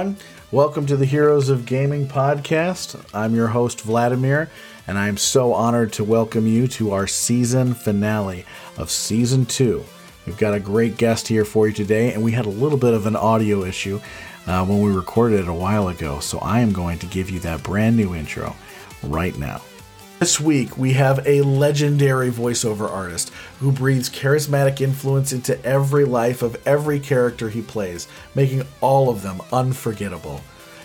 everyone. Welcome to the Heroes of Gaming podcast. I'm your host, Vladimir, and I'm so honored to welcome you to our season finale of Season 2. We've got a great guest here for you today, and we had a little bit of an audio issue when we recorded it a while ago, so I am going to give you that brand new intro right now. This week, we have a legendary voiceover artist who breathes charismatic influence into every life of every character he plays, making all of them unforgettable.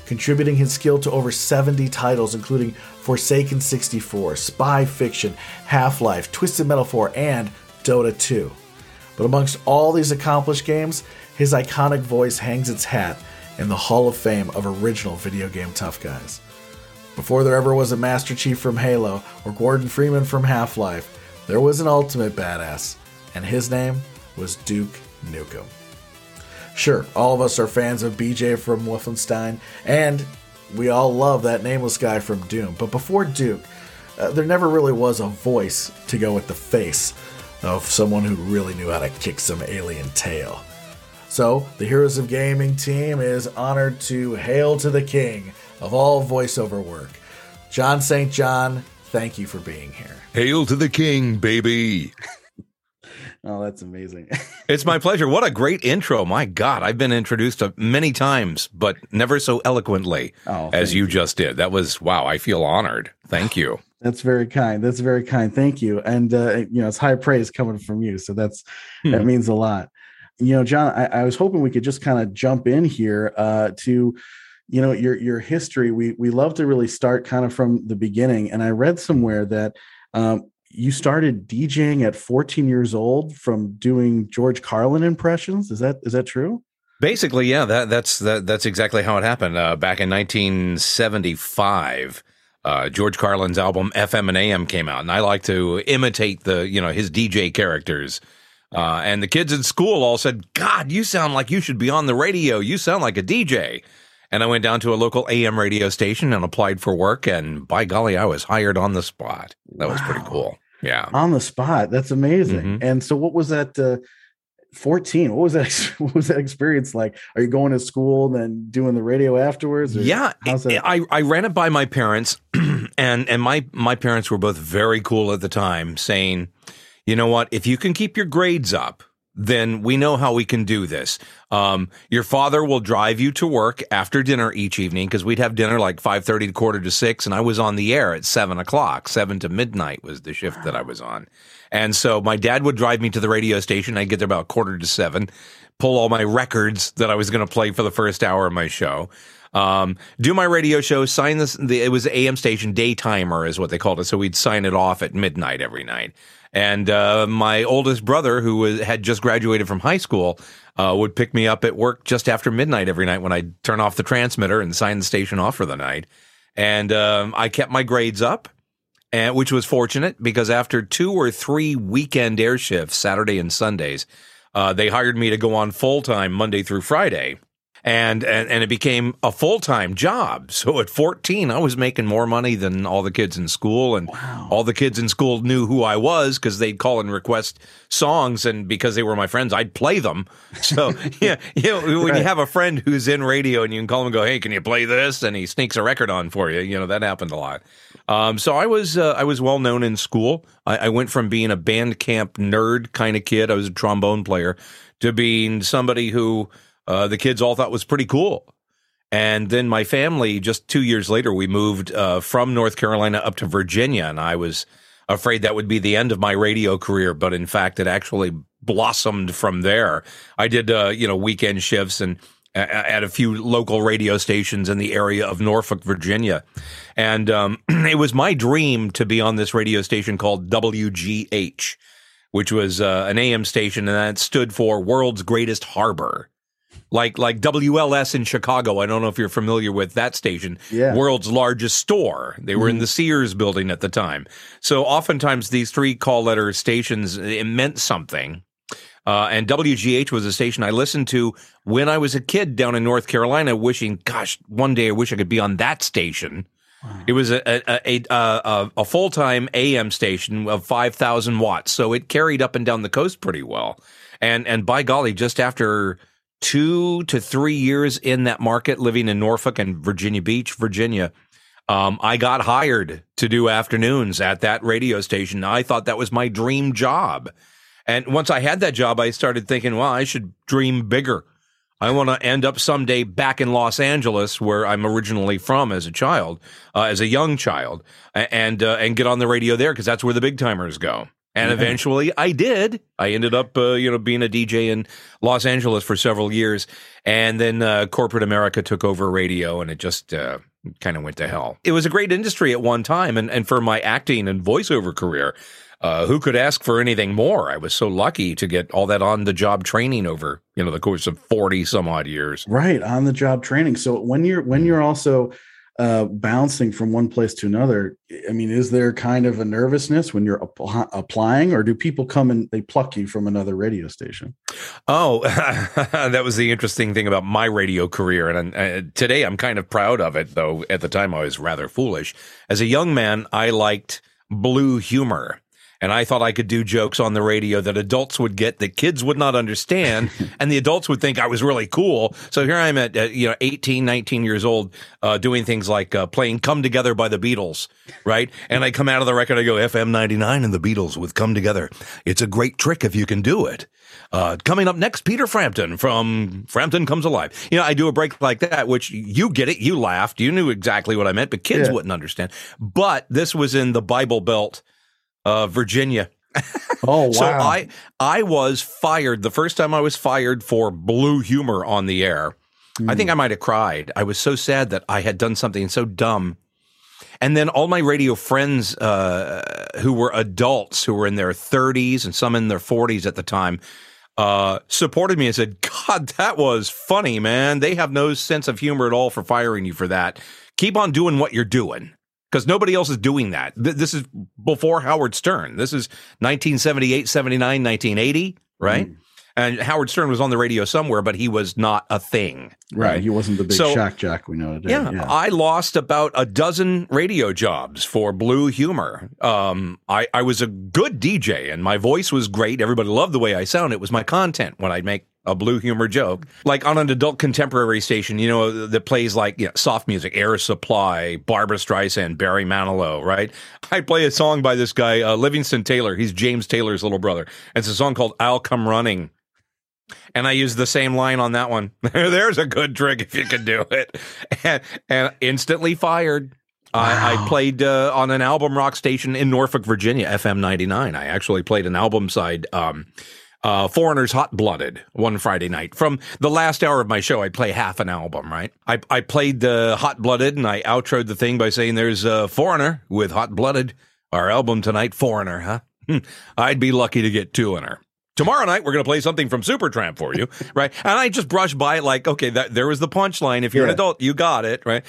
Contributing his skill to over 70 titles, including Forsaken 64, Spy Fiction, Half-Life, Twisted Metal 4, and Dota 2. But amongst all these accomplished games, his iconic voice hangs its hat in the Hall of Fame of original video game tough guys. Before there ever was a Master Chief from Halo or Gordon Freeman from Half-Life, there was an ultimate badass, and his name was Duke Nukem. Sure, all of us are fans of BJ from Wolfenstein, and we all love that nameless guy from Doom, but before Duke, there never really was a voice to go with the face of someone who really knew how to kick some alien tail. So, the Heroes of Gaming team is honored to hail to the king of all voiceover work. Jon St. John, thank you for being here. Hail to the king, baby. Oh, that's amazing. It's my pleasure. What a great intro. My God, I've been introduced many times, but never so eloquently as you just did. That was, wow, I feel honored. Thank you. That's very kind. That's very kind. Thank you. And, you know, it's high praise coming from you. So that means a lot. You know, John, I was hoping we could just kind of jump in here to... You know, your history, we love to really start kind of from the beginning. And I read somewhere that you started DJing at 14 years old from doing George Carlin impressions. Is that true? Basically, yeah, that's exactly how it happened. Back in 1975, George Carlin's album FM and AM came out, and I like to imitate his DJ characters. And the kids in school all said, God, you sound like you should be on the radio. You sound like a DJ. And I went down to a local AM radio station and applied for work, and by golly, I was hired on the spot. That was pretty cool. Yeah. On the spot. That's amazing. Mm-hmm. And so what was that, 14? What was that experience like? Are you going to school and then doing the radio afterwards? Yeah. I ran it by my parents, and my parents were both very cool at the time, saying, you know what, if you can keep your grades up, then we know how we can do this. Your father will drive you to work after dinner each evening, because we'd have dinner like 5:30 to 5:45, and I was on the air at 7:00. 7 to midnight was the shift that I was on. And so my dad would drive me to the radio station. I'd get there about 6:45, pull all my records that I was going to play for the first hour of my show, do my radio show, sign this. It was AM station, daytimer is what they called it. So we'd sign it off at midnight every night. And my oldest brother, who had just graduated from high school, would pick me up at work just after midnight every night when I'd turn off the transmitter and sign the station off for the night. And I kept my grades up, which was fortunate, because after 2 or 3 weekend air shifts, Saturday and Sundays, they hired me to go on full-time Monday through Friday. And it became a full-time job. So at 14, I was making more money than all the kids in school. And all the kids in school knew who I was, because they'd call and request songs. And because they were my friends, I'd play them. So yeah, when you have a friend who's in radio and you can call him and go, hey, can you play this? And he sneaks a record on for you. You know, that happened a lot. So I was well known in school. I went from being a band camp nerd kind of kid, I was a trombone player, to being somebody who... the kids all thought was pretty cool. And then my family, just 2 years later, we moved from North Carolina up to Virginia, and I was afraid that would be the end of my radio career, but in fact, it actually blossomed from there. I did, weekend shifts and at a few local radio stations in the area of Norfolk, Virginia. And it was my dream to be on this radio station called WGH, which was an AM station, and that stood for World's Greatest Harbor. Like WLS in Chicago, I don't know if you're familiar with that station, yeah. World's Largest Store. They were in the Sears building at the time. So oftentimes these 3 call letter stations, it meant something. And WGH was a station I listened to when I was a kid down in North Carolina, wishing, gosh, one day I wish I could be on that station. Wow. It was a full-time AM station of 5,000 watts, so it carried up and down the coast pretty well. And by golly, just after... 2 to 3 years in that market, living in Norfolk and Virginia Beach, Virginia, I got hired to do afternoons at that radio station. I thought that was my dream job. And once I had that job, I started thinking, well, I should dream bigger. I want to end up someday back in Los Angeles, where I'm originally from as a child, as a young child, and get on the radio there, because that's where the big timers go. And eventually I did. I ended up, being a DJ in Los Angeles for several years. And then corporate America took over radio, and it just kind of went to hell. It was a great industry at one time. And for my acting and voiceover career, who could ask for anything more? I was so lucky to get all that on-the-job training over, the course of 40 some odd years. Right. On-the-job training. So when you're also bouncing from one place to another, I mean, is there kind of a nervousness when you're applying, or do people come and they pluck you from another radio station? Oh, that was the interesting thing about my radio career. And today I'm kind of proud of it, though at the time I was rather foolish. As a young man, I liked blue humor. And I thought I could do jokes on the radio that adults would get, that kids would not understand, and the adults would think I was really cool. So here I am at 18, 19 years old, doing things like playing Come Together by the Beatles, right? And I come out of the record, I go, FM 99 and the Beatles with Come Together. It's a great trick if you can do it. Coming up next, Peter Frampton from Frampton Comes Alive. I do a break like that, which you get it, you laughed, you knew exactly what I meant, but kids wouldn't understand. But this was in the Bible Belt, Virginia. Oh, wow. So I was fired. The first time I was fired for blue humor on the air, I think I might have cried. I was so sad that I had done something so dumb. And then all my radio friends who were adults, who were in their 30s and some in their 40s at the time, supported me and said, God, that was funny, man. They have no sense of humor at all for firing you for that. Keep on doing what you're doing. Because nobody else is doing that. This is before Howard Stern. This is 1978, 79, 1980, right? Mm. And Howard Stern was on the radio somewhere, but he was not a thing. Right. He wasn't the big shock jock we know today. Yeah, I lost about a dozen radio jobs for blue humor. I was a good DJ, and my voice was great. Everybody loved the way I sound. It was my content when I'd make a blue humor joke, like on an adult contemporary station, that plays like soft music, Air Supply, Barbra Streisand, Barry Manilow, right? I play a song by this guy, Livingston Taylor. He's James Taylor's little brother. It's a song called I'll Come Running. And I use the same line on that one. There's a good trick if you can do it. And instantly fired. Wow. I played on an album rock station in Norfolk, Virginia, FM 99. I actually played an album side, Foreigners Hot-Blooded one Friday night. From the last hour of my show, I play half an album, right? I played the Hot-Blooded, and I outroed the thing by saying, there's a Foreigner with Hot-Blooded. Our album tonight, Foreigner, huh? I'd be lucky to get two in her. Tomorrow night, we're going to play something from Supertramp for you, right? And I just brushed by it like, okay, there was the punchline. If you're an adult, you got it, right?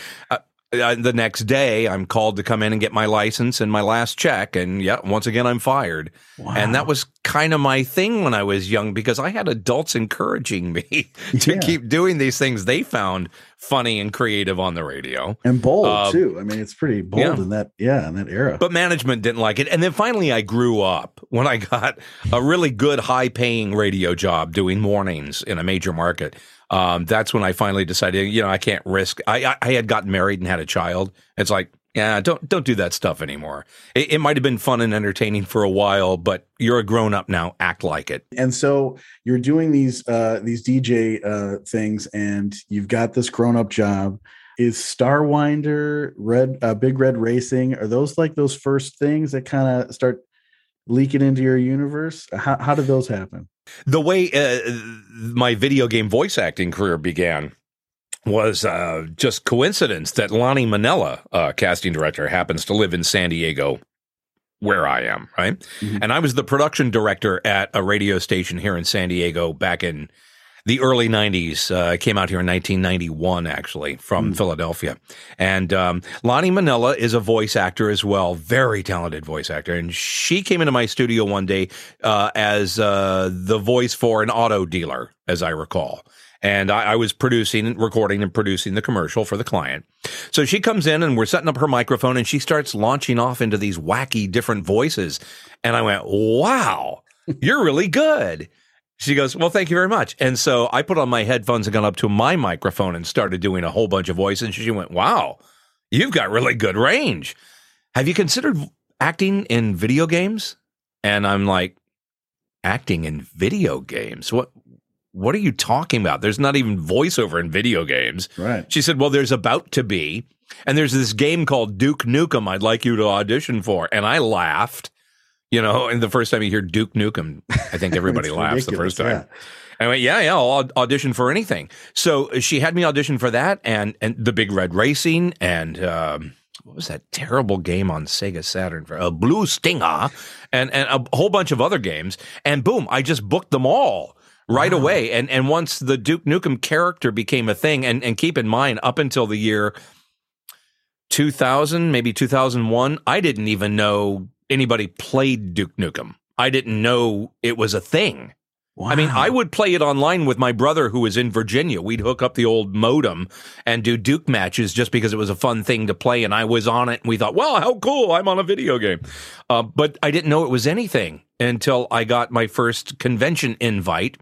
The next day, I'm called to come in and get my license and my last check. And once again, I'm fired. Wow. And that was kind of my thing when I was young, because I had adults encouraging me to keep doing these things they found funny and creative on the radio. And bold, too. I mean, it's pretty bold in that era. But management didn't like it. And then finally, I grew up when I got a really good, high-paying radio job doing mornings in a major market. That's when I finally decided, I can't risk. I had gotten married and had a child. It's like, don't do that stuff anymore. It might have been fun and entertaining for a while, but you're a grown up now. Act like it. And so you're doing these DJ things, and you've got this grown up job. Is Starwinder, Big Red Racing, are those like those first things that kind of start leaking into your universe? How did those happen? The way my video game voice acting career began was just coincidence that Lonnie Manella, casting director, happens to live in San Diego, where I am, right? Mm-hmm. And I was the production director at a radio station here in San Diego back in the early 90s. I came out here in 1991, actually, from Philadelphia. And Lonnie Manella is a voice actor as well, very talented voice actor. And she came into my studio one day as the voice for an auto dealer, as I recall. And I was recording and producing the commercial for the client. So she comes in and we're setting up her microphone and she starts launching off into these wacky different voices. And I went, wow, you're really good. She goes, well, thank you very much. And so I put on my headphones and got up to my microphone and started doing a whole bunch of voices. And she went, wow, you've got really good range. Have you considered acting in video games? And I'm like, acting in video games? What are you talking about? There's not even voiceover in video games. Right. She said, well, there's about to be. And there's this game called Duke Nukem I'd like you to audition for. And I laughed. You know, and the first time you hear Duke Nukem, I think everybody laughs the first time. Yeah. And I went, yeah, I'll audition for anything. So she had me audition for that and the Big Red Racing and what was that terrible game on Sega Saturn for Blue Stinger and a whole bunch of other games. And boom, I just booked them all right away. And once the Duke Nukem character became a thing, and keep in mind, up until the year 2000, maybe 2001, I didn't even know anybody played Duke Nukem. I didn't know it was a thing. Wow. I mean, I would play it online with my brother who was in Virginia. We'd hook up the old modem and do Duke matches just because it was a fun thing to play, and I was on it, and we thought, well, how cool, I'm on a video game. But I didn't know it was anything until I got my first convention invite.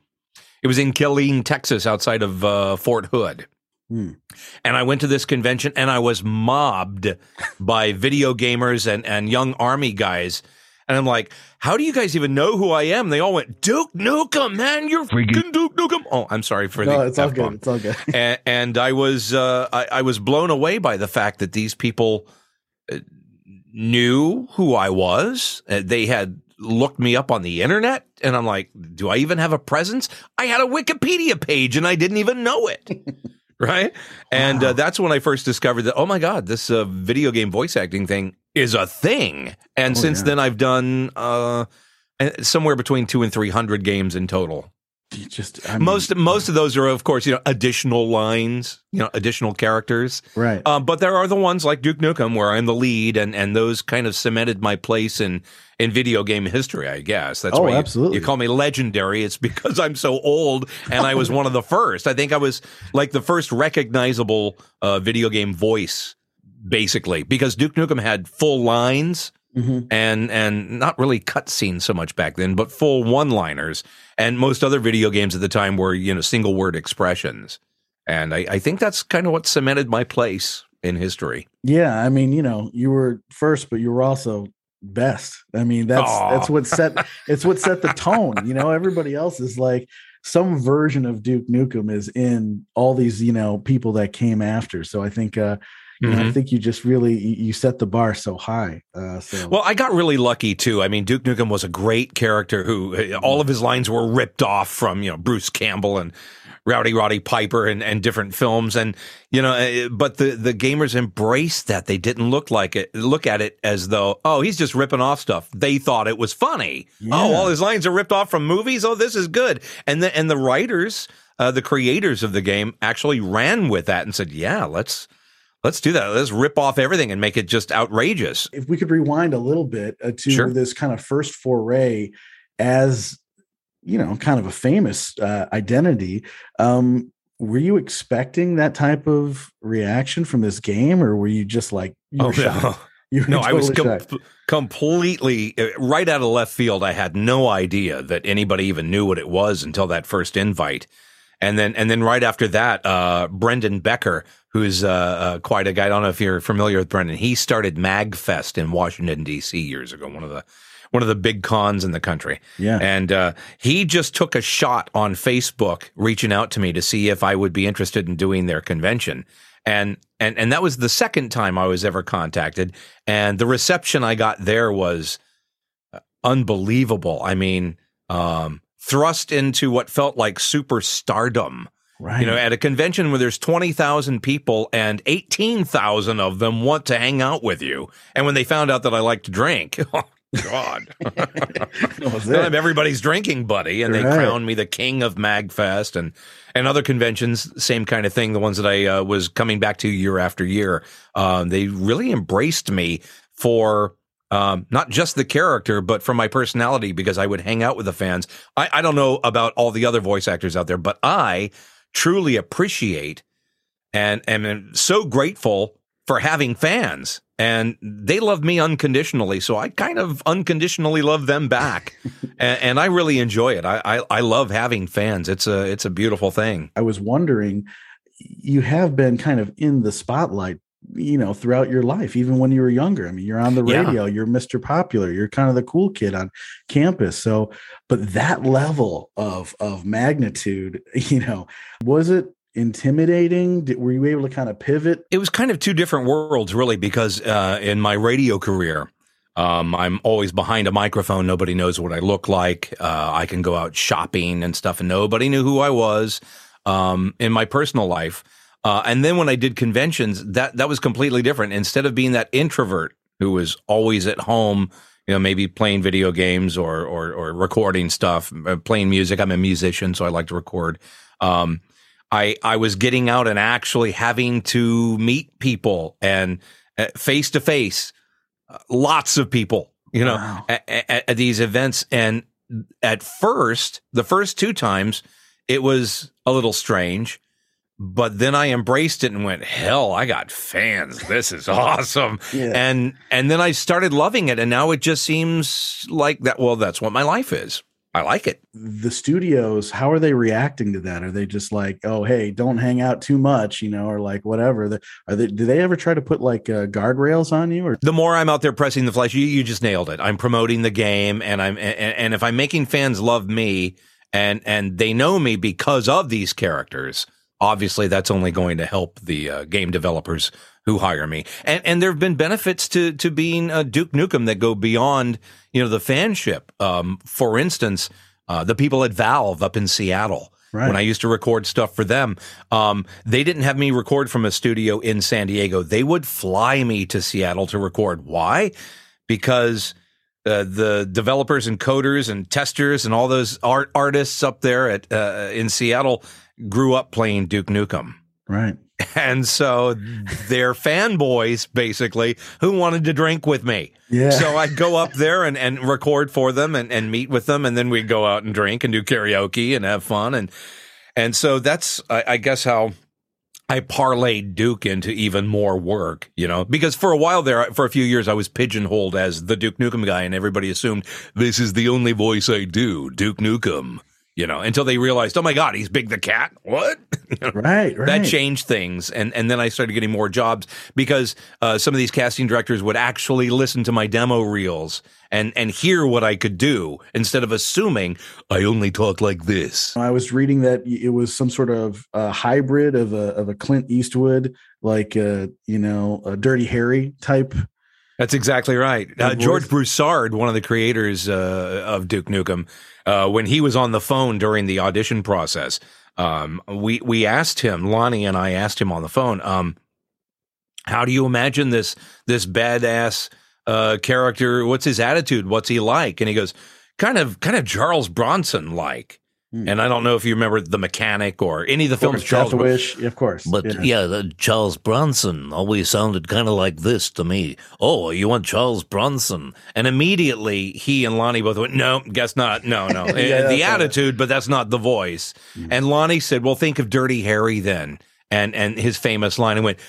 It was in Killeen, Texas, outside of Fort Hood. And I went to this convention, and I was mobbed by video gamers and young army guys. And I'm like, how do you guys even know who I am? They all went, Duke Nukem, man, you're freaking Duke Nukem. Oh, I'm sorry for the F-bomb. It's all good. And I was I was blown away by the fact that these people knew who I was. They had looked me up on the internet, and I'm like, do I even have a presence? I had a Wikipedia page, and I didn't even know it. Right? And that's when I first discovered that, oh, my God, this video game voice acting thing is a thing. And since then, I've done somewhere between 200 and 300 games in total. Most of those are, of course, you know, additional lines, you know, additional characters. Right. But there are the ones like Duke Nukem where I'm the lead, and those kind of cemented my place in video game history, I guess. That's why you call me legendary. It's because I'm so old, and I was one of the first. I think I was like the first recognizable video game voice, basically, because Duke Nukem had full lines. Mm-hmm. And not really cutscenes so much back then, but full one-liners. And most other video games at the time were, you know, single-word expressions. And I think that's kind of what cemented my place in history. Yeah, I mean, you know, you were first, but you were also best. I mean, that's what set the tone. You know, everybody else is like some version of Duke Nukem is in all these, you know, people that came after. So I think I think you just really, you set the bar so high. Well, I got really lucky, too. I mean, Duke Nukem was a great character who all of his lines were ripped off from, you know, Bruce Campbell and Rowdy Roddy Piper and different films. And, you know, but the gamers embraced that. They didn't look at it as though, oh, he's just ripping off stuff. They thought it was funny. Yeah. Oh, all his lines are ripped off from movies. Oh, this is good. And the writers, the creators of the game actually ran with that and said, yeah, let's do that. Let's rip off everything and make it just outrageous. If we could rewind a little bit to this kind of first foray as, you know, kind of a famous identity, were you expecting that type of reaction from this game, or were you just like, I was completely right out of left field. I had no idea that anybody even knew what it was until that first invite. And then right after that, Brendan Becker, who's quite a guy. I don't know if you're familiar with Brendan. He started MAGFest in Washington, D.C. years ago, one of the big cons in the country. Yeah. And he just took a shot on Facebook, reaching out to me to see if I would be interested in doing their convention. And that was the second time I was ever contacted. And the reception I got there was unbelievable. I mean, thrust into what felt like superstardom. Right. You know, at a convention where there's 20,000 people and 18,000 of them want to hang out with you. And when they found out that I like to drink, oh, God. I'm everybody's drinking buddy. And they crowned me the king of MAGFest and other conventions, same kind of thing. The ones that I was coming back to year after year, they really embraced me for... not just the character, but for my personality, because I would hang out with the fans. I don't know about all the other voice actors out there, but I truly appreciate and am so grateful for having fans And they love me unconditionally, so I kind of unconditionally love them back, and I really enjoy it. I love having fans. It's a beautiful thing. I was wondering, you have been kind of in the spotlight, you know, throughout your life, even when you were younger. I mean, you're on the radio, you're Mr. Popular, you're kind of the cool kid on campus. So, but that level of magnitude, you know, was it intimidating? Were you able to kind of pivot? It was kind of two different worlds, really, because in my radio career, I'm always behind a microphone. Nobody knows what I look like. I can go out shopping and stuff, and nobody knew who I was in my personal life. And then when I did conventions, that was completely different. Instead of being that introvert who was always at home, you know, maybe playing video games or recording stuff, playing music. I'm a musician, so I like to record. I was getting out and actually having to meet people and face to face, lots of people, you know, wow, at these events. And at first, the first two times, it was a little strange, but then I embraced it and went, hell, I got fans. This is awesome. Yeah. And then I started loving it. And now it just seems like that. Well, that's what my life is. I like it. The studios, how are they reacting to that? Are they just like, oh, hey, don't hang out too much, you know, or like whatever? Do they ever try to put like guardrails on you? Or the more I'm out there pressing the flesh, you just nailed it. I'm promoting the game, and I'm if I'm making fans love me and they know me because of these characters, obviously that's only going to help the game developers who hire me. And there have been benefits to being a Duke Nukem that go beyond, you know, the fanship. For instance, the people at Valve up in Seattle, right, when I used to record stuff for them, they didn't have me record from a studio in San Diego. They would fly me to Seattle to record. Why? Because the developers and coders and testers and all those artists up there at in Seattle grew up playing Duke Nukem. Right. And so they're fanboys, basically, who wanted to drink with me. Yeah. So I'd go up there and record for them and meet with them. And then we'd go out and drink and do karaoke and have fun. And so that's, I guess, how I parlayed Duke into even more work, you know, because for a while there, for a few years, I was pigeonholed as the Duke Nukem guy. And everybody assumed this is the only voice I do, Duke Nukem. You know, until they realized, oh my God, he's Big the Cat. What? Right. That changed things. And then I started getting more jobs because some of these casting directors would actually listen to my demo reels and hear what I could do instead of assuming I only talk like this. I was reading that it was some sort of hybrid of a Clint Eastwood, like, you know, a Dirty Harry type. That's exactly right. George Broussard, one of the creators of Duke Nukem, when he was on the phone during the audition process, we asked him, Lonnie and I asked him on the phone, how do you imagine this badass character? What's his attitude? What's he like? And he goes, kind of Charles Bronson like. And I don't know if you remember The Mechanic or any of the films. Charles Wish, of course. But yeah, Charles Bronson always sounded kind of like this to me. Oh, you want Charles Bronson? And immediately he and Lonnie both went, no, guess not. No. Yeah, the attitude, but that's not the voice. Mm-hmm. And Lonnie said, well, think of Dirty Harry then. And his famous line, and went,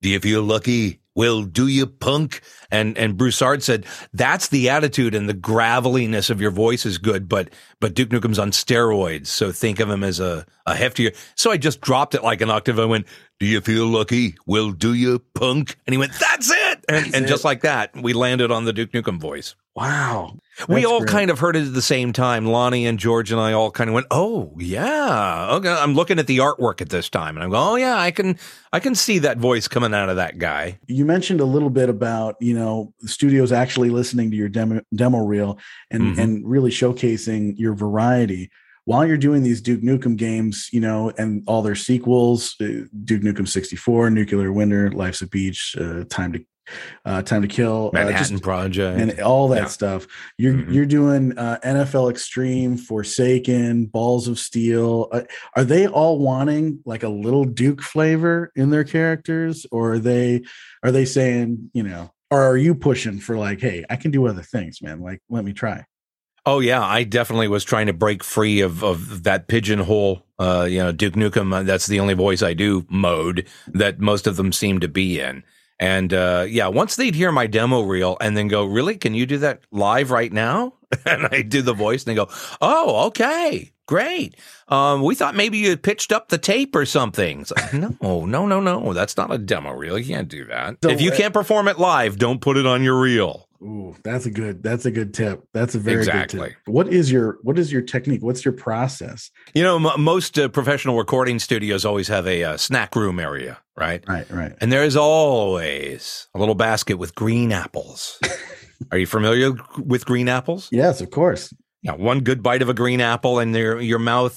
do you feel lucky? Well, do you, punk? And Broussard said, that's the attitude, and the graveliness of your voice is good, but Duke Nukem's on steroids, so think of him as a heftier. So I just dropped it like an octave. I went, do you feel lucky? Well, do you, punk? And he went, that's it! And just like that, we landed on the Duke Nukem voice. Wow. We all kind of heard it at the same time. Lonnie and George and I all kind of went, oh, yeah. Okay. I'm looking at the artwork at this time, and I'm going, oh, yeah, I can see that voice coming out of that guy. You mentioned a little bit about, you know, studios actually listening to your demo reel and really showcasing your variety. While you're doing these Duke Nukem games, you know, and all their sequels, Duke Nukem 64, Nuclear Winter, Life's a Beach, Time to Kill, Manhattan Project, and all that stuff. You're doing NFL Extreme, Forsaken, Balls of Steel. Are they all wanting like a little Duke flavor in their characters, or are they saying, you know, or are you pushing for like, hey, I can do other things, man. Like, let me try. Oh yeah, I definitely was trying to break free of that pigeonhole, you know, Duke Nukem. That's the only voice I do mode that most of them seem to be in. And yeah, once they'd hear my demo reel and then go, really, can you do that live right now? And I do the voice and they go, oh, okay, great. We thought maybe you had pitched up the tape or something. It's like, no. That's not a demo reel. You can't do that. So if you can't perform it live, don't put it on your reel. Ooh, that's a good tip. That's a very good tip. What is your technique? What's your process? You know, most professional recording studios always have a snack room area, right? Right. And there is always a little basket with green apples. Are you familiar with green apples? Yes, of course. Yeah, one good bite of a green apple and your mouth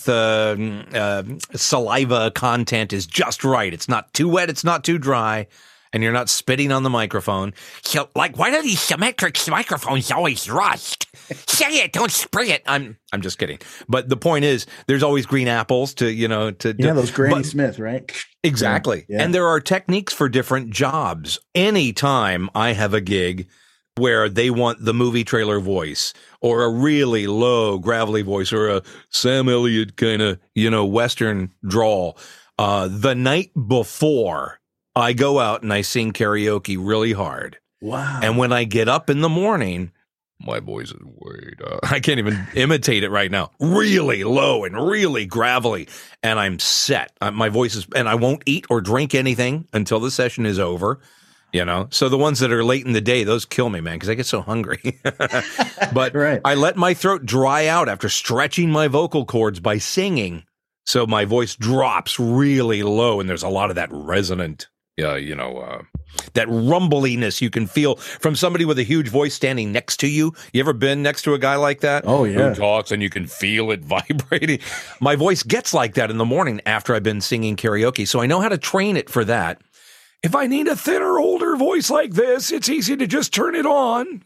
saliva content is just right. It's not too wet. It's not too dry. And you're not spitting on the microphone. So, like, why do these symmetric microphones always rust? Say it, don't spray it. I'm just kidding. But the point is, there's always green apples those Granny Smith, right? Exactly. Yeah. And there are techniques for different jobs. Anytime I have a gig where they want the movie trailer voice or a really low gravelly voice or a Sam Elliott kind of, Western drawl, the night before, I go out and I sing karaoke really hard. Wow. And when I get up in the morning, my voice is way down. I can't even imitate it right now. Really low and really gravelly. And I'm set. I won't eat or drink anything until the session is over. So the ones that are late in the day, those kill me, man, because I get so hungry. But right. I let my throat dry out after stretching my vocal cords by singing. So my voice drops really low. And there's a lot of that resonant. That rumbliness you can feel from somebody with a huge voice standing next to you. You ever been next to a guy like that? Oh, yeah. Who talks and you can feel it vibrating. My voice gets like that in the morning after I've been singing karaoke. So I know how to train it for that. If I need a thinner, older voice like this, it's easy to just turn it on,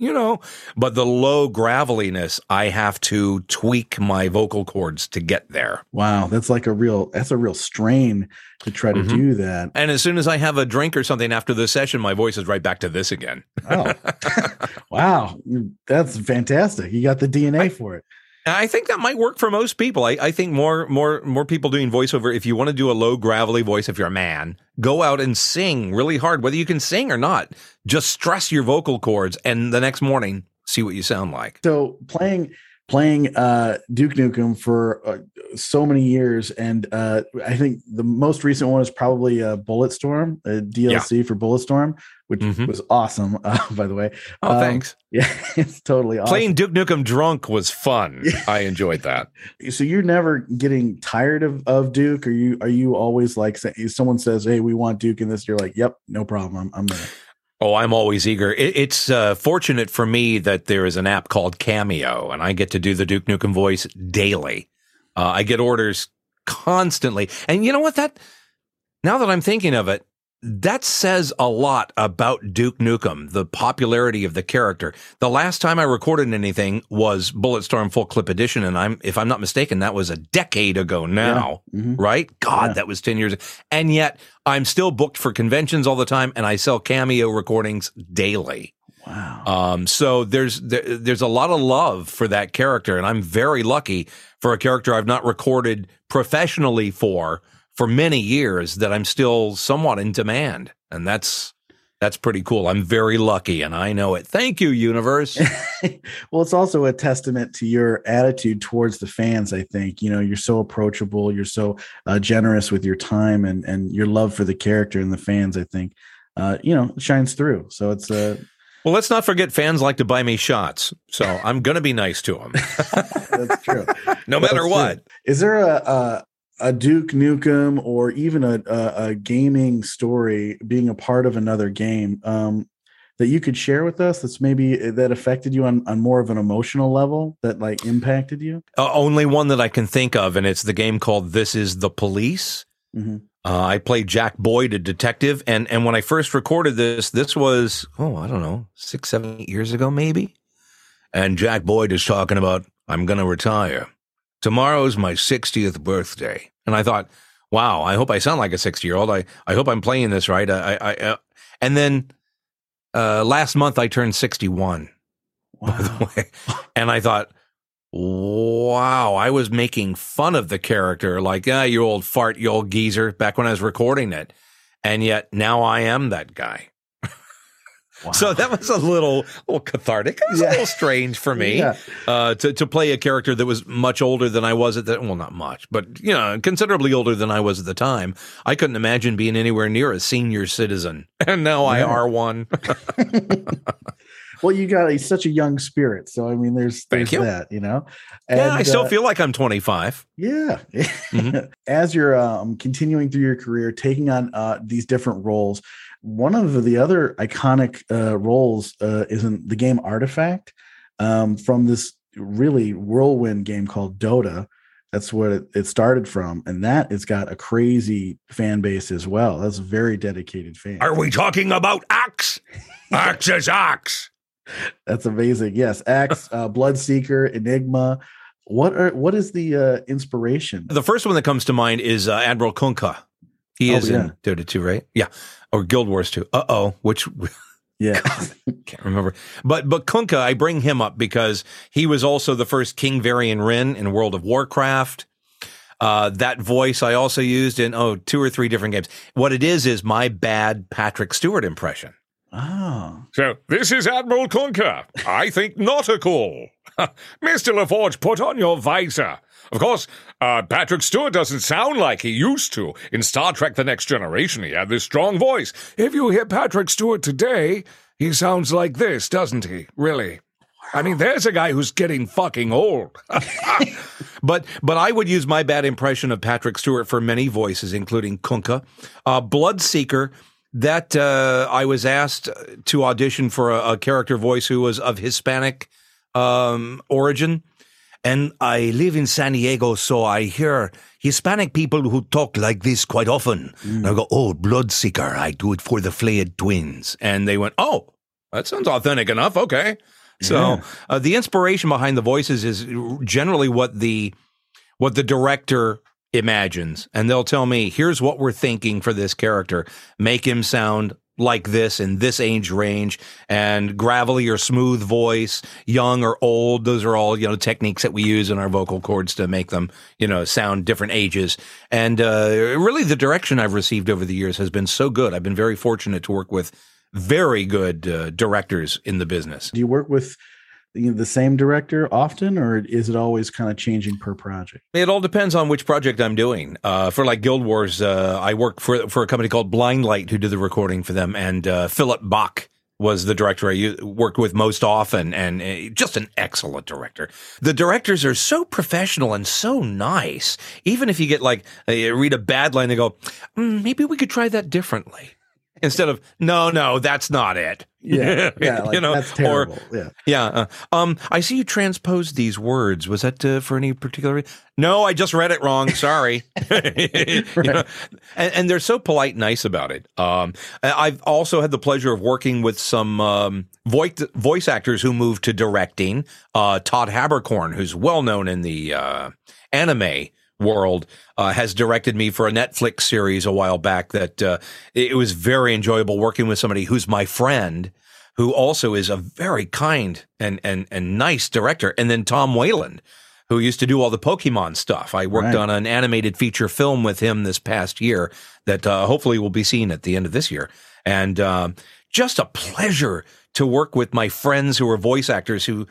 But the low graveliness, I have to tweak my vocal cords to get there. Wow, that's a real strain to try to do that. And as soon as I have a drink or something after the session, my voice is right back to this again. Oh, wow, that's fantastic. You got the DNA for it. I think that might work for most people. I think more people doing voiceover, if you want to do a low gravelly voice, if you're a man, go out and sing really hard, whether you can sing or not. Just stress your vocal cords and the next morning, see what you sound like. So playing Duke Nukem for so many years. And I think the most recent one is probably Bulletstorm, a DLC for Bulletstorm, which was awesome, by the way. Oh, thanks. Yeah, it's totally awesome. Playing Duke Nukem drunk was fun. I enjoyed that. So you're never getting tired of Duke? Are you always like, someone says, hey, we want Duke in this. You're like, yep, no problem. I'm there. Oh, I'm always eager. It's fortunate for me that there is an app called Cameo, and I get to do the Duke Nukem voice daily. I get orders constantly. And you know what? Now that I'm thinking of it, that says a lot about Duke Nukem, the popularity of the character. The last time I recorded anything was Bulletstorm Full Clip Edition, and if I'm not mistaken, that was a decade ago now, right? God, that was 10 years ago. And yet, I'm still booked for conventions all the time, and I sell Cameo recordings daily. Wow. So there's a lot of love for that character, and I'm very lucky for a character I've not recorded professionally for many years that I'm still somewhat in demand. And that's pretty cool. I'm very lucky and I know it. Thank you, universe. Well, it's also a testament to your attitude towards the fans. I think, you're so approachable. You're so generous with your time and your love for the character and the fans, I think, shines through. So it's well, let's not forget fans like to buy me shots, so I'm going to be nice to them. That's true. No matter what. Is there a Duke Nukem or even a gaming story being a part of another game that you could share with us that's maybe that affected you on more of an emotional level that like impacted you? Only one that I can think of, and it's the game called This Is the Police. I played Jack Boyd, a detective, and when I first recorded this was, I don't know, 6, 7, 8 years ago maybe, and Jack Boyd is talking about, I'm going to retire. Tomorrow's my 60th birthday. And I thought, wow, I hope I sound like a 60-year-old. I hope I'm playing this right. And then last month I turned 61, by the way. And I thought, wow, I was making fun of the character. Like, you old fart, you old geezer, back when I was recording it. And yet now I am that guy. Wow. So that was a little cathartic. It was a little strange for me to play a character that was much older than I was at that. Well, not much, but considerably older than I was at the time. I couldn't imagine being anywhere near a senior citizen, and now I are one. Well, you got such a young spirit, so I mean, there's that, And, I still feel like I'm 25. Yeah. Mm-hmm. As you're continuing through your career, taking on these different roles, one of the other iconic roles is in the game Artifact from this really whirlwind game called Dota. That's what it started from. And that has got a crazy fan base as well. That's a very dedicated fan. Are we talking about Axe? Axe is Axe. That's amazing. Yes. Axe, Bloodseeker, Enigma. What is the inspiration? The first one that comes to mind is Admiral Kunkka. He is in Dota 2, right? Yeah. Or Guild Wars 2. God, can't remember. But Kunkka, I bring him up because he was also the first King Varian Wren in World of Warcraft. That voice I also used in two or three different games. What it is my bad Patrick Stewart impression. Oh. So, this is Admiral Kunkka. I think nautical. Mr. LaForge, put on your visor. Of course, Patrick Stewart doesn't sound like he used to. In Star Trek The Next Generation, he had this strong voice. If you hear Patrick Stewart today, he sounds like this, doesn't he? Really? I mean, there's a guy who's getting fucking old. But I would use my bad impression of Patrick Stewart for many voices, including Kunkka, Bloodseeker, that I was asked to audition for a character voice who was of Hispanic origin. And I live in San Diego, so I hear Hispanic people who talk like this quite often. Mm. And I go, Bloodseeker, I do it for the Flayed Twins. And they went, that sounds authentic enough. Okay. So the inspiration behind the voices is generally what the director imagines, and they'll tell me, here's what we're thinking for this character. Make him sound like this in this age range, and gravelly or smooth voice, young or old. Those are all, techniques that we use in our vocal cords to make them, sound different ages. And really the direction I've received over the years has been so good. I've been very fortunate to work with very good directors in the business. Do you work with the same director often, or is it always kind of changing per project? It all depends on which project I'm doing. For like Guild Wars, I work for a company called Blind Light who did the recording for them, and Philip Bach was the director I worked with most often, and just an excellent director. The directors are so professional and so nice. Even if you get you read a bad line, they go, maybe we could try that differently. Instead of, no, that's not it. Yeah, that's terrible. I see you transposed these words. Was that for any particular reason? No, I just read it wrong. Sorry. And they're so polite and nice about it. I've also had the pleasure of working with some voice actors who moved to directing. Todd Haberkorn, who's well-known in the anime world, has directed me for a Netflix series a while back that it was very enjoyable working with somebody who's my friend, who also is a very kind and nice director. And then Tom Whaland, who used to do all the Pokemon stuff. I worked on an animated feature film with him this past year that hopefully will be seen at the end of this year. And just a pleasure to work with my friends who are voice actors who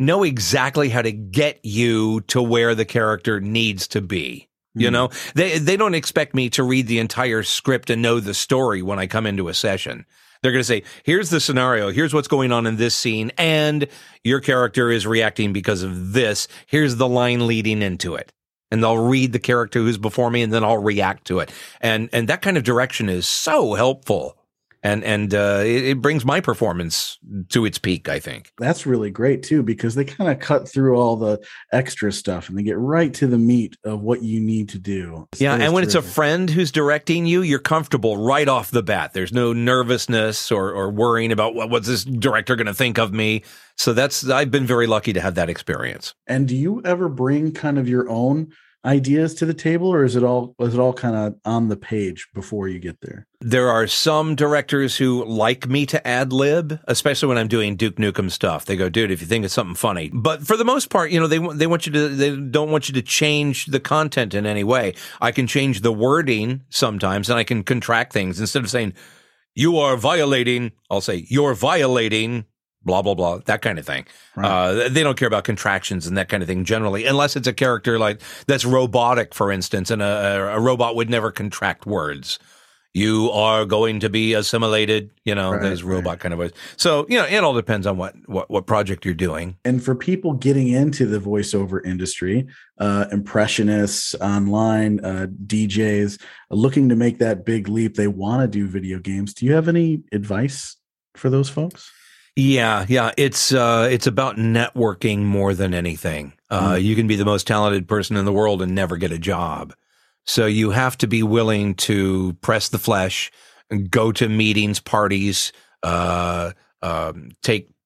know exactly how to get you to where the character needs to be. They don't expect me to read the entire script and know the story when I come into a session. They're going to say, here's the scenario, here's what's going on in this scene, and your character is reacting because of this. Here's the line leading into it. And they'll read the character who's before me, and then I'll react to it. And that kind of direction is so helpful. And it brings my performance to its peak, I think. That's really great, too, because they kind of cut through all the extra stuff and they get right to the meat of what you need to do. And when it's a friend who's directing you, you're comfortable right off the bat. There's no nervousness or worrying about what's this director going to think of me. So I've been very lucky to have that experience. And do you ever bring kind of your own ideas to the table, or is it all kind of on the page before you get there? There are some directors who like me to ad lib, especially when I'm doing Duke Nukem stuff. They go, dude, if you think it's something funny. But for the most part, they don't want you to change the content in any way. I can change the wording sometimes, and I can contract things. Instead of saying you are violating, I'll say, you're violating, blah, blah, blah, that kind of thing. Right. They don't care about contractions and that kind of thing generally, unless it's a character like that's robotic, for instance, and a robot would never contract words. You are going to be assimilated, you know, right, those robot kind of words. So, you know, it all depends on what project you're doing. And for people getting into the voiceover industry, impressionists online, DJs looking to make that big leap, they want to do video games. Do you have any advice for those folks? Yeah. It's about networking more than anything. You can be the most talented person in the world and never get a job. So you have to be willing to press the flesh, go to meetings, parties, take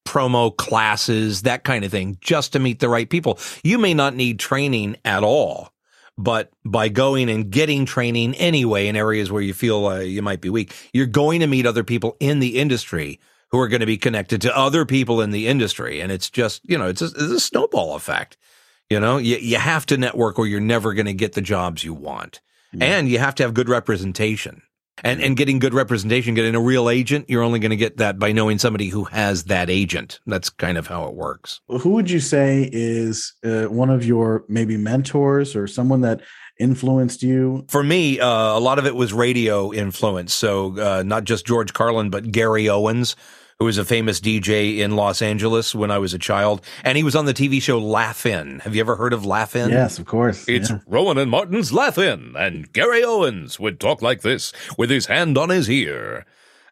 promo classes, that kind of thing, just to meet the right people. You may not need training at all, but by going and getting training anyway in areas where you feel you might be weak, you're going to meet other people in the industry who are going to be connected to other people in the industry. And it's just, you know, it's a snowball effect. You know, you have to network or you're never going to get the jobs you want. Yeah. And you have to have good representation. And getting good representation, getting a real agent, you're only going to get that by knowing somebody who has that agent. That's kind of how it works. Who would you say is one of your maybe mentors or someone that influenced you? For me, a lot of it was radio influence. So not just George Carlin, but Gary Owens, who was a famous DJ in Los Angeles when I was a child. And he was on the TV show Laugh-In. Have you ever heard of Laugh-In? Yes, of course. It's Rowan and Martin's Laugh-In. And Gary Owens would talk like this with his hand on his ear.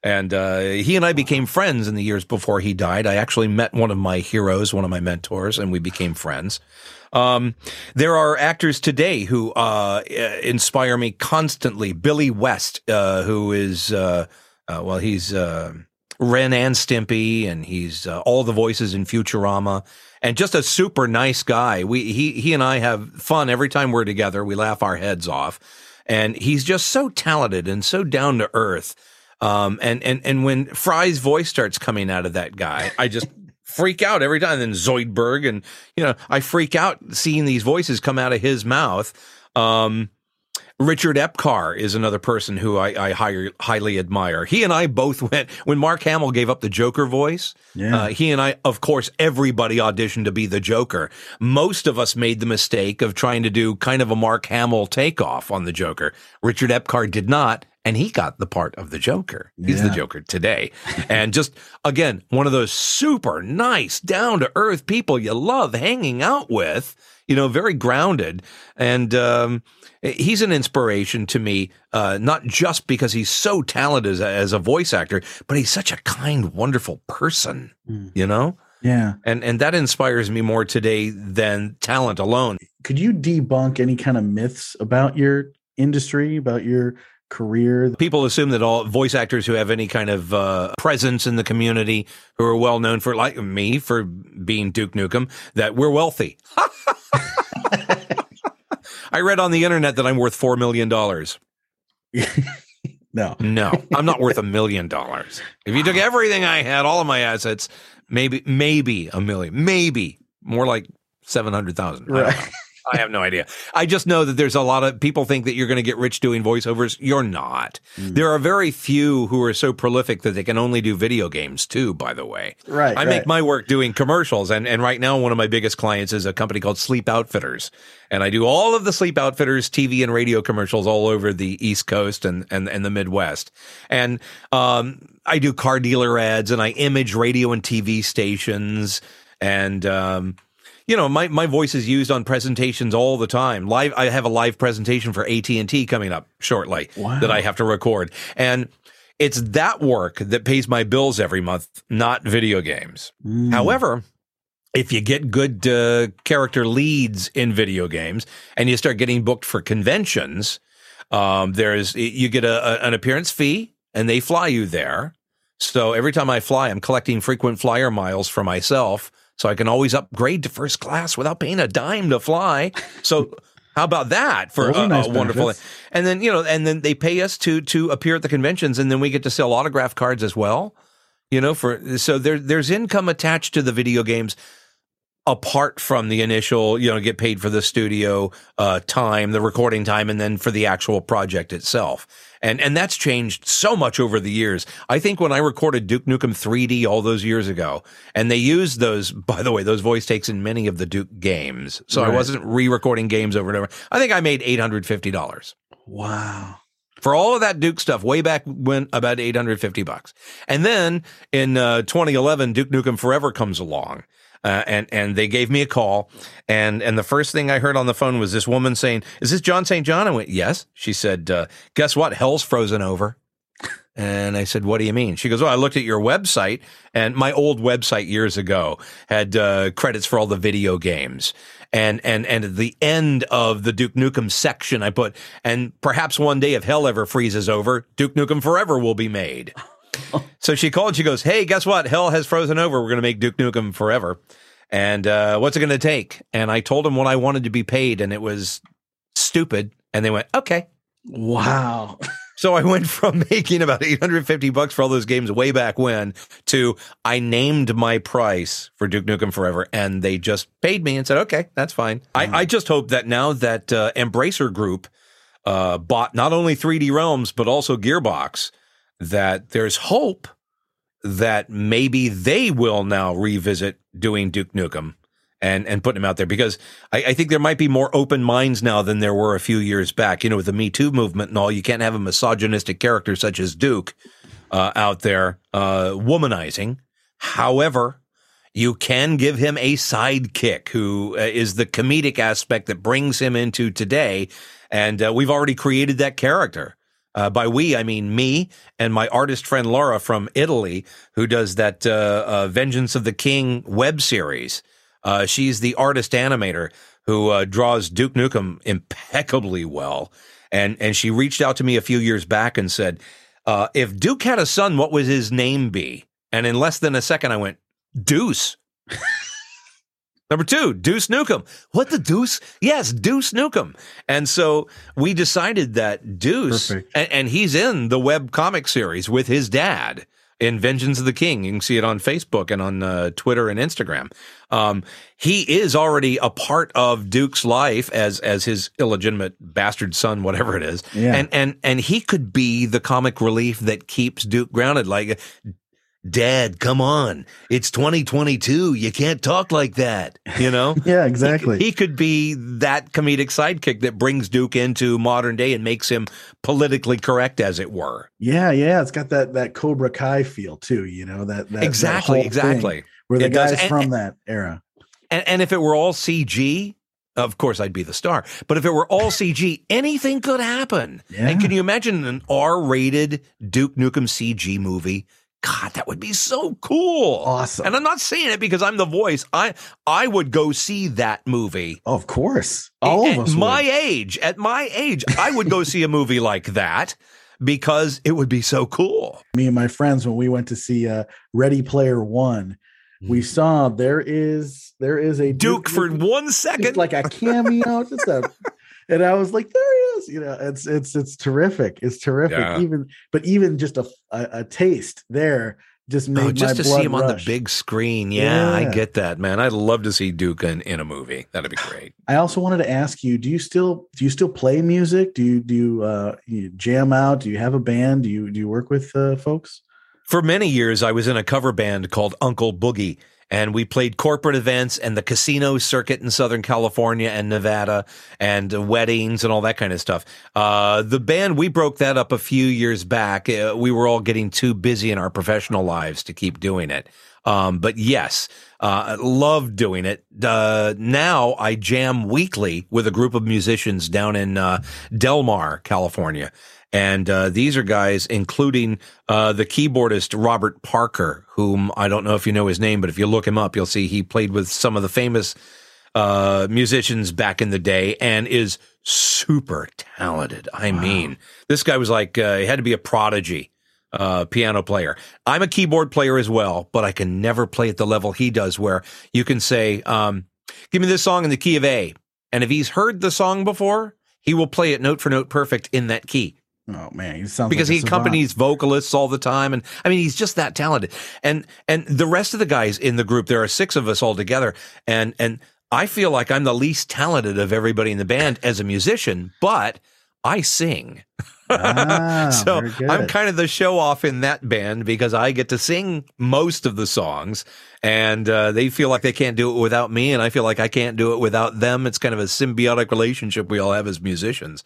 And he and I became friends in the years before he died. I actually met one of my heroes, one of my mentors, and we became friends. There are actors today who inspire me constantly. Billy West, who is, well, he's... Ren and Stimpy, and he's all the voices in Futurama, and just a super nice guy. He and I have fun every time we're together. We laugh our heads off, and he's just so talented and so down to earth. And when Fry's voice starts coming out of that guy, I just freak out every time. And then Zoidberg, and you know, I freak out seeing these voices come out of his mouth. Richard Epcar is another person who I highly admire. He and I both went, when Mark Hamill gave up the Joker voice, he and I, of course, everybody auditioned to be the Joker. Most of us made the mistake of trying to do kind of a Mark Hamill takeoff on the Joker. Richard Epcar did not, and he got the part of the Joker. He's the Joker today. And just, again, one of those super nice, down-to-earth people you love hanging out with. You know, very grounded, and he's an inspiration to me, not just because he's so talented as a voice actor, but he's such a kind, wonderful person, you know? Yeah. And that inspires me more today than talent alone. Could you debunk any kind of myths about your industry, about your career? People assume that all voice actors who have any kind of presence in the community, who are well known for, like me, for being Duke Nukem, that we're wealthy. I read on the internet that I'm worth $4 million. No, I'm not worth $1 million. If you took everything I had, all of my assets, maybe a million, maybe more like 700,000. Right. I have no idea. I just know that there's a lot of people think that you're going to get rich doing voiceovers. You're not. There are very few who are so prolific that they can only do video games too, by the way. Right. I make my work doing commercials. And right now, one of my biggest clients is a company called Sleep Outfitters. And I do all of the Sleep Outfitters TV and radio commercials all over the East Coast and the Midwest. And I do car dealer ads, and I image radio and TV stations, and you know, my voice is used on presentations all the time. Live, I have a live presentation for AT&T coming up shortly that I have to record. And it's that work that pays my bills every month, not video games. However, if you get good character leads in video games and you start getting booked for conventions, you get an appearance fee and they fly you there. So every time I fly, I'm collecting frequent flyer miles for myself, so I can always upgrade to first class without paying a dime to fly. So how about that for nice wonderful? And then, you know, and then they pay us to appear at the conventions, and then we get to sell autograph cards as well. You know, there's income attached to the video games. apart from the initial, you know, get paid for the studio time, the recording time, and then for the actual project itself. And that's changed so much over the years. I think when I recorded Duke Nukem 3D all those years ago, and they used those, by the way, those voice takes in many of the Duke games. So right. I wasn't re-recording games over and over. I think I made $850. Wow. For all of that Duke stuff, way back when, about $850. And then in 2011, Duke Nukem Forever comes along, and they gave me a call, and the first thing I heard on the phone was this woman saying, "Is this Jon St. John?" I went, "Yes." She said, "Guess what? Hell's frozen over." And I said, "What do you mean?" She goes, "Well, I looked at your website," and my old website years ago had credits for all the video games. And at the end of the Duke Nukem section, I put, "And perhaps one day if hell ever freezes over, Duke Nukem Forever will be made." So she called, she goes, "Hey, guess what? Hell has frozen over. We're going to make Duke Nukem Forever. And what's it going to take?" And I told them what I wanted to be paid, and it was stupid. And they went, "Okay." Wow. So I went from making about $850 for all those games way back when to I named my price for Duke Nukem Forever, and they just paid me and said, "Okay, that's fine." I just hope that now that Embracer Group bought not only 3D Realms, but also Gearbox, that there's hope that maybe they will now revisit doing Duke Nukem and putting him out there, because I think there might be more open minds now than there were a few years back. You know, with the Me Too movement and all, you can't have a misogynistic character such as Duke out there womanizing. However, you can give him a sidekick who is the comedic aspect that brings him into today. And we've already created that character. By we, I mean me and my artist friend Laura from Italy, who does that Vengeance of the King web series. She's the artist animator who draws Duke Nukem impeccably well. And she reached out to me a few years back and said, if Duke had a son, what would his name be? And in less than a second, I went, "Deuce." Number 2, Deuce Nukem. What the deuce? Yes, Deuce Nukem. And so we decided that Deuce, and he's in the web comic series with his dad in Vengeance of the King. You can see it on Facebook and on Twitter and Instagram. He is already a part of Duke's life as his illegitimate bastard son, whatever it is. Yeah. And he could be the comic relief that keeps Duke grounded. Like, "Dad, come on. It's 2022. You can't talk like that." You know? Yeah, exactly. He could be that comedic sidekick that brings Duke into modern day and makes him politically correct, as it were. Yeah, yeah. It's got that Cobra Kai feel too, you know, that exactly. Where the guys from that era. And if it were all CG, of course I'd be the star. But if it were all CG, anything could happen. Yeah. And can you imagine an R-rated Duke Nukem CG movie? God, that would be so cool. Awesome. And I'm not saying it because I'm the voice. I would go see that movie. Oh, of course. All of us. At my age, I would go see a movie like that because it would be so cool. Me and my friends, when we went to see Ready Player One, we saw there is a Duke for movie. 1 second. It's like a cameo, just a and I was like, there he is, you know, it's terrific. It's terrific. Yeah. Even just a taste there just made just my to blood see him rush. On the big screen. Yeah, I get that, man. I'd love to see Duke in a movie. That'd be great. I also wanted to ask you, do you still play music? Do you jam out? Do you have a band? Do you work with folks? For many years, I was in a cover band called Uncle Boogie. And we played corporate events and the casino circuit in Southern California and Nevada and weddings and all that kind of stuff. The band, we broke that up a few years back. We were all getting too busy in our professional lives to keep doing it. But yes, love doing it. Now I jam weekly with a group of musicians down in Del Mar, California. And these are guys, including the keyboardist Robert Parker, whom I don't know if you know his name, but if you look him up, you'll see he played with some of the famous musicians back in the day and is super talented. I mean, this guy was like, he had to be a prodigy piano player. I'm a keyboard player as well, but I can never play at the level he does, where you can say, give me this song in the key of A. And if he's heard the song before, he will play it note for note perfect in that key. Oh man, he sounds because like he accompanies vocalists all the time, and I mean he's just that talented. And the rest of the guys in the group, there are six of us all together, and I feel like I'm the least talented of everybody in the band as a musician, but I sing. So I'm kind of the show off in that band because I get to sing most of the songs, and they feel like they can't do it without me, and I feel like I can't do it without them. It's kind of a symbiotic relationship we all have as musicians.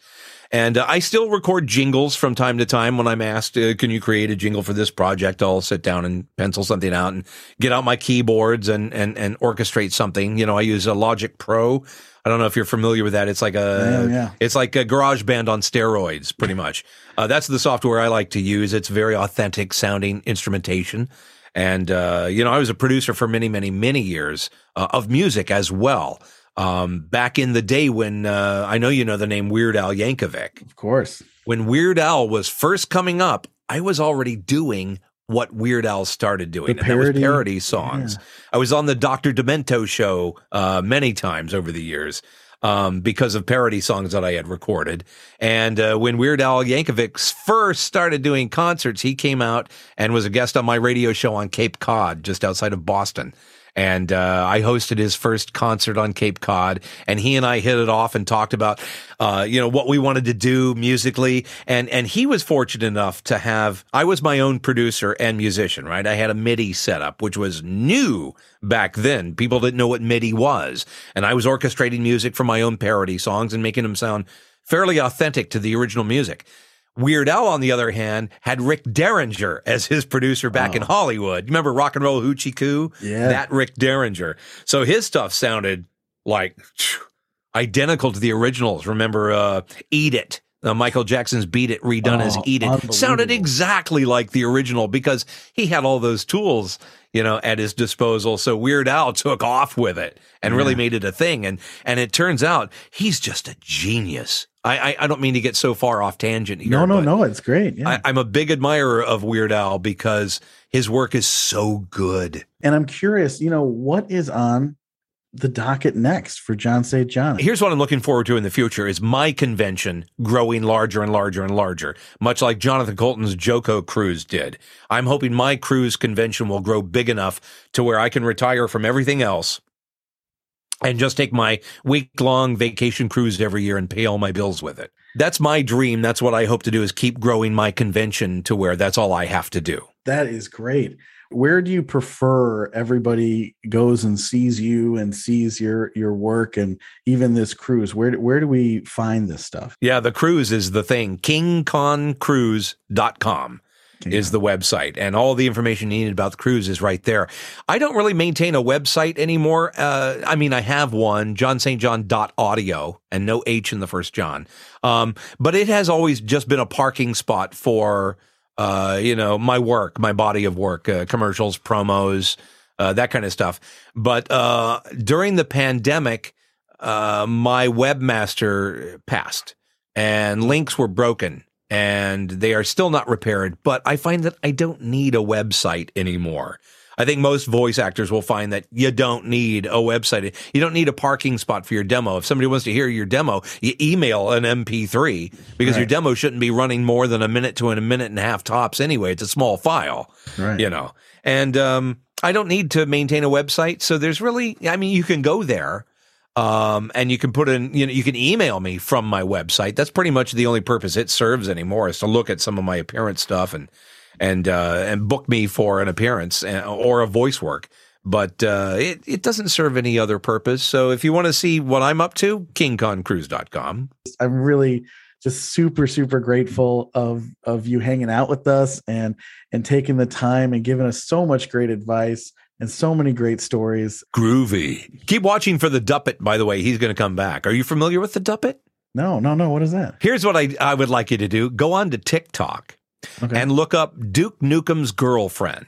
And I still record jingles from time to time. When I'm asked, can you create a jingle for this project? I'll sit down and pencil something out and get out my keyboards and orchestrate something. You know, I use a Logic Pro. I don't know if you're familiar with that. It's like a, it's like a GarageBand on steroids, pretty much. That's the software I like to use. It's very authentic sounding instrumentation. And, you know, I was a producer for many, many, many years of music as well. Back in the day when, I know you know the name Weird Al Yankovic. Of course. When Weird Al was first coming up, I was already doing what Weird Al started doing. And that was parody songs. Yeah. I was on the Dr. Demento show many times over the years because of parody songs that I had recorded. And when Weird Al Yankovic first started doing concerts, he came out and was a guest on my radio show on Cape Cod, just outside of Boston. And I hosted his first concert on Cape Cod, and he and I hit it off and talked about, you know, what we wanted to do musically. And he was fortunate enough to have, I was my own producer and musician, right? I had a MIDI setup, which was new back then. People didn't know what MIDI was. And I was orchestrating music for my own parody songs and making them sound fairly authentic to the original music. Weird Al, on the other hand, had Rick Derringer as his producer back in Hollywood. You remember Rock and Roll Hoochie Coo? Yeah. That Rick Derringer. So his stuff sounded like identical to the originals. Remember Eat It, Michael Jackson's Beat It, redone as Eat It. Sounded exactly like the original because he had all those tools, you know, at his disposal. So Weird Al took off with it and really made it a thing. And it turns out he's just a genius. I don't mean to get so far off tangent here. No, it's great. Yeah. I'm a big admirer of Weird Al because his work is so good. And I'm curious, you know, what is on the docket next for Jon St. John? Here's what I'm looking forward to in the future is my convention growing larger and larger and larger, much like Jonathan Colton's Joko cruise did. I'm hoping my cruise convention will grow big enough to where I can retire from everything else and just take my week-long vacation cruise every year and pay all my bills with it. That's my dream. That's what I hope to do, is keep growing my convention to where that's all I have to do. That is great. Where do you prefer everybody goes and sees you and sees your work and even this cruise? Where do we find this stuff? Yeah, the cruise is the thing. KingConCruise.com. is the website, and all the information needed about the cruise is right there. I don't really maintain a website anymore. I mean, I have one, johnstjohn.audio, and no H in the first John. But it has always just been a parking spot for, you know, my work, my body of work, commercials, promos, that kind of stuff. But during the pandemic, my webmaster passed, and links were broken. And they are still not repaired, but I find that I don't need a website anymore. I think most voice actors will find that you don't need a website. You don't need a parking spot for your demo. If somebody wants to hear your demo, you email an MP3 because your demo shouldn't be running more than a minute and a half tops anyway. It's a small file, you know. And I don't need to maintain a website. So there's really, I mean, you can go there. And you can put in, you know, you can email me from my website. That's pretty much the only purpose it serves anymore, is to look at some of my appearance stuff and book me for an appearance or a voice work. But it doesn't serve any other purpose. So if you want to see what I'm up to, kingconcruise.com. I'm really just super, super grateful of you hanging out with us and taking the time and giving us so much great advice. And so many great stories. Groovy. Keep watching for the Duppet, by the way. He's going to come back. Are you familiar with the Duppet? No. What is that? Here's what I would like you to do. Go on to TikTok and look up Duke Nukem's Girlfriend.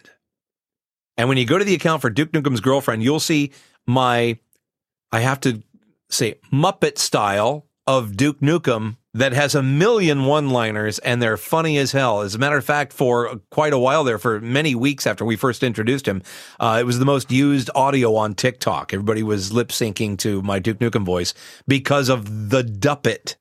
And when you go to the account for Duke Nukem's Girlfriend, you'll see my, I have to say, Muppet style of Duke Nukem that has a million one-liners, and they're funny as hell. As a matter of fact, for quite a while there, for many weeks after we first introduced him, it was the most used audio on TikTok. Everybody was lip-syncing to my Duke Nukem voice because of the Duppet,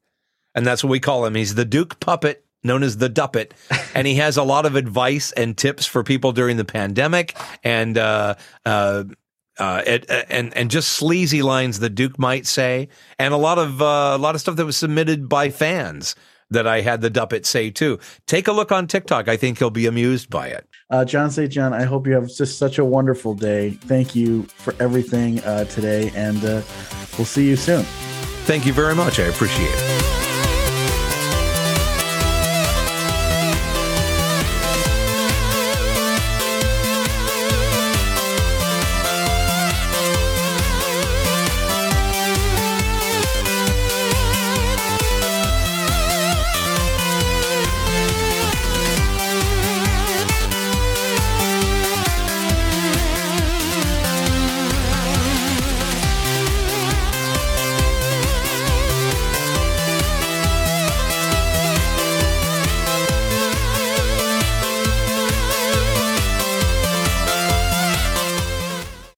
and that's what we call him. He's the Duke Puppet known as the Duppet, and he has a lot of advice and tips for people during the pandemic, and just sleazy lines the Duke might say, and a lot of stuff that was submitted by fans that I had the Duppet say too. Take a look on TikTok. I think he'll be amused by it. Jon St. John, I hope you have just such a wonderful day. Thank you for everything today, and we'll see you soon. Thank you very much. I appreciate it.